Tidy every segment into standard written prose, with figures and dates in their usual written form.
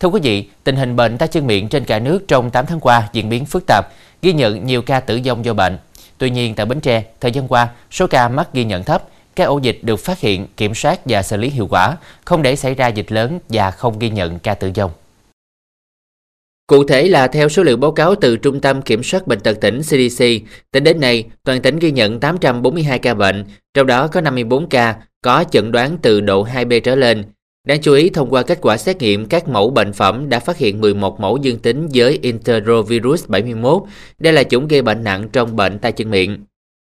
Thưa quý vị, tình hình bệnh tay chân miệng trên cả nước trong 8 tháng qua diễn biến phức tạp, ghi nhận nhiều ca tử vong do bệnh. Tuy nhiên, tại Bến Tre, thời gian qua, số ca mắc ghi nhận thấp, các ổ dịch được phát hiện, kiểm soát và xử lý hiệu quả, không để xảy ra dịch lớn và không ghi nhận ca tử vong. Cụ thể là theo số liệu báo cáo từ Trung tâm Kiểm soát Bệnh tật tỉnh CDC, tính đến nay, toàn tỉnh ghi nhận 842 ca bệnh, trong đó có 54 ca có chẩn đoán từ độ 2B trở lên. Đáng chú ý, thông qua kết quả xét nghiệm các mẫu bệnh phẩm đã phát hiện 11 mẫu dương tính với Enterovirus 71, đây là chủng gây bệnh nặng trong bệnh tay chân miệng.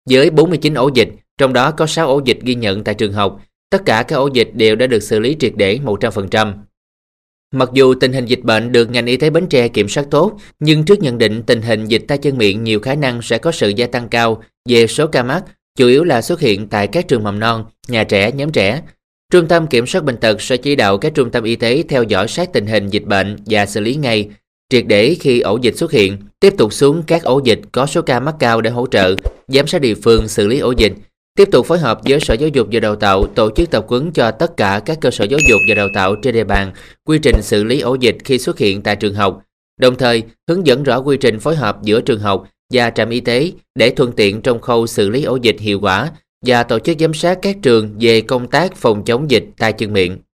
Với 49 ổ dịch, trong đó có 6 ổ dịch ghi nhận tại trường học, tất cả các ổ dịch đều đã được xử lý triệt để 100%. Mặc dù tình hình dịch bệnh được ngành y tế Bến Tre kiểm soát tốt, nhưng trước nhận định tình hình dịch tay chân miệng nhiều khả năng sẽ có sự gia tăng cao về số ca mắc, chủ yếu là xuất hiện tại các trường mầm non, nhà trẻ, nhóm trẻ. Trung tâm Kiểm soát Bệnh tật sẽ chỉ đạo các trung tâm y tế theo dõi sát tình hình dịch bệnh và xử lý ngay, triệt để khi ổ dịch xuất hiện, tiếp tục xuống các ổ dịch có số ca mắc cao để hỗ trợ, giám sát địa phương xử lý ổ dịch. Tiếp tục phối hợp với Sở Giáo dục và Đào tạo tổ chức tập huấn cho tất cả các cơ sở giáo dục và đào tạo trên địa bàn quy trình xử lý ổ dịch khi xuất hiện tại trường học, đồng thời hướng dẫn rõ quy trình phối hợp giữa trường học và trạm y tế để thuận tiện trong khâu xử lý ổ dịch hiệu quả và tổ chức giám sát các trường về công tác phòng chống dịch tay chân miệng.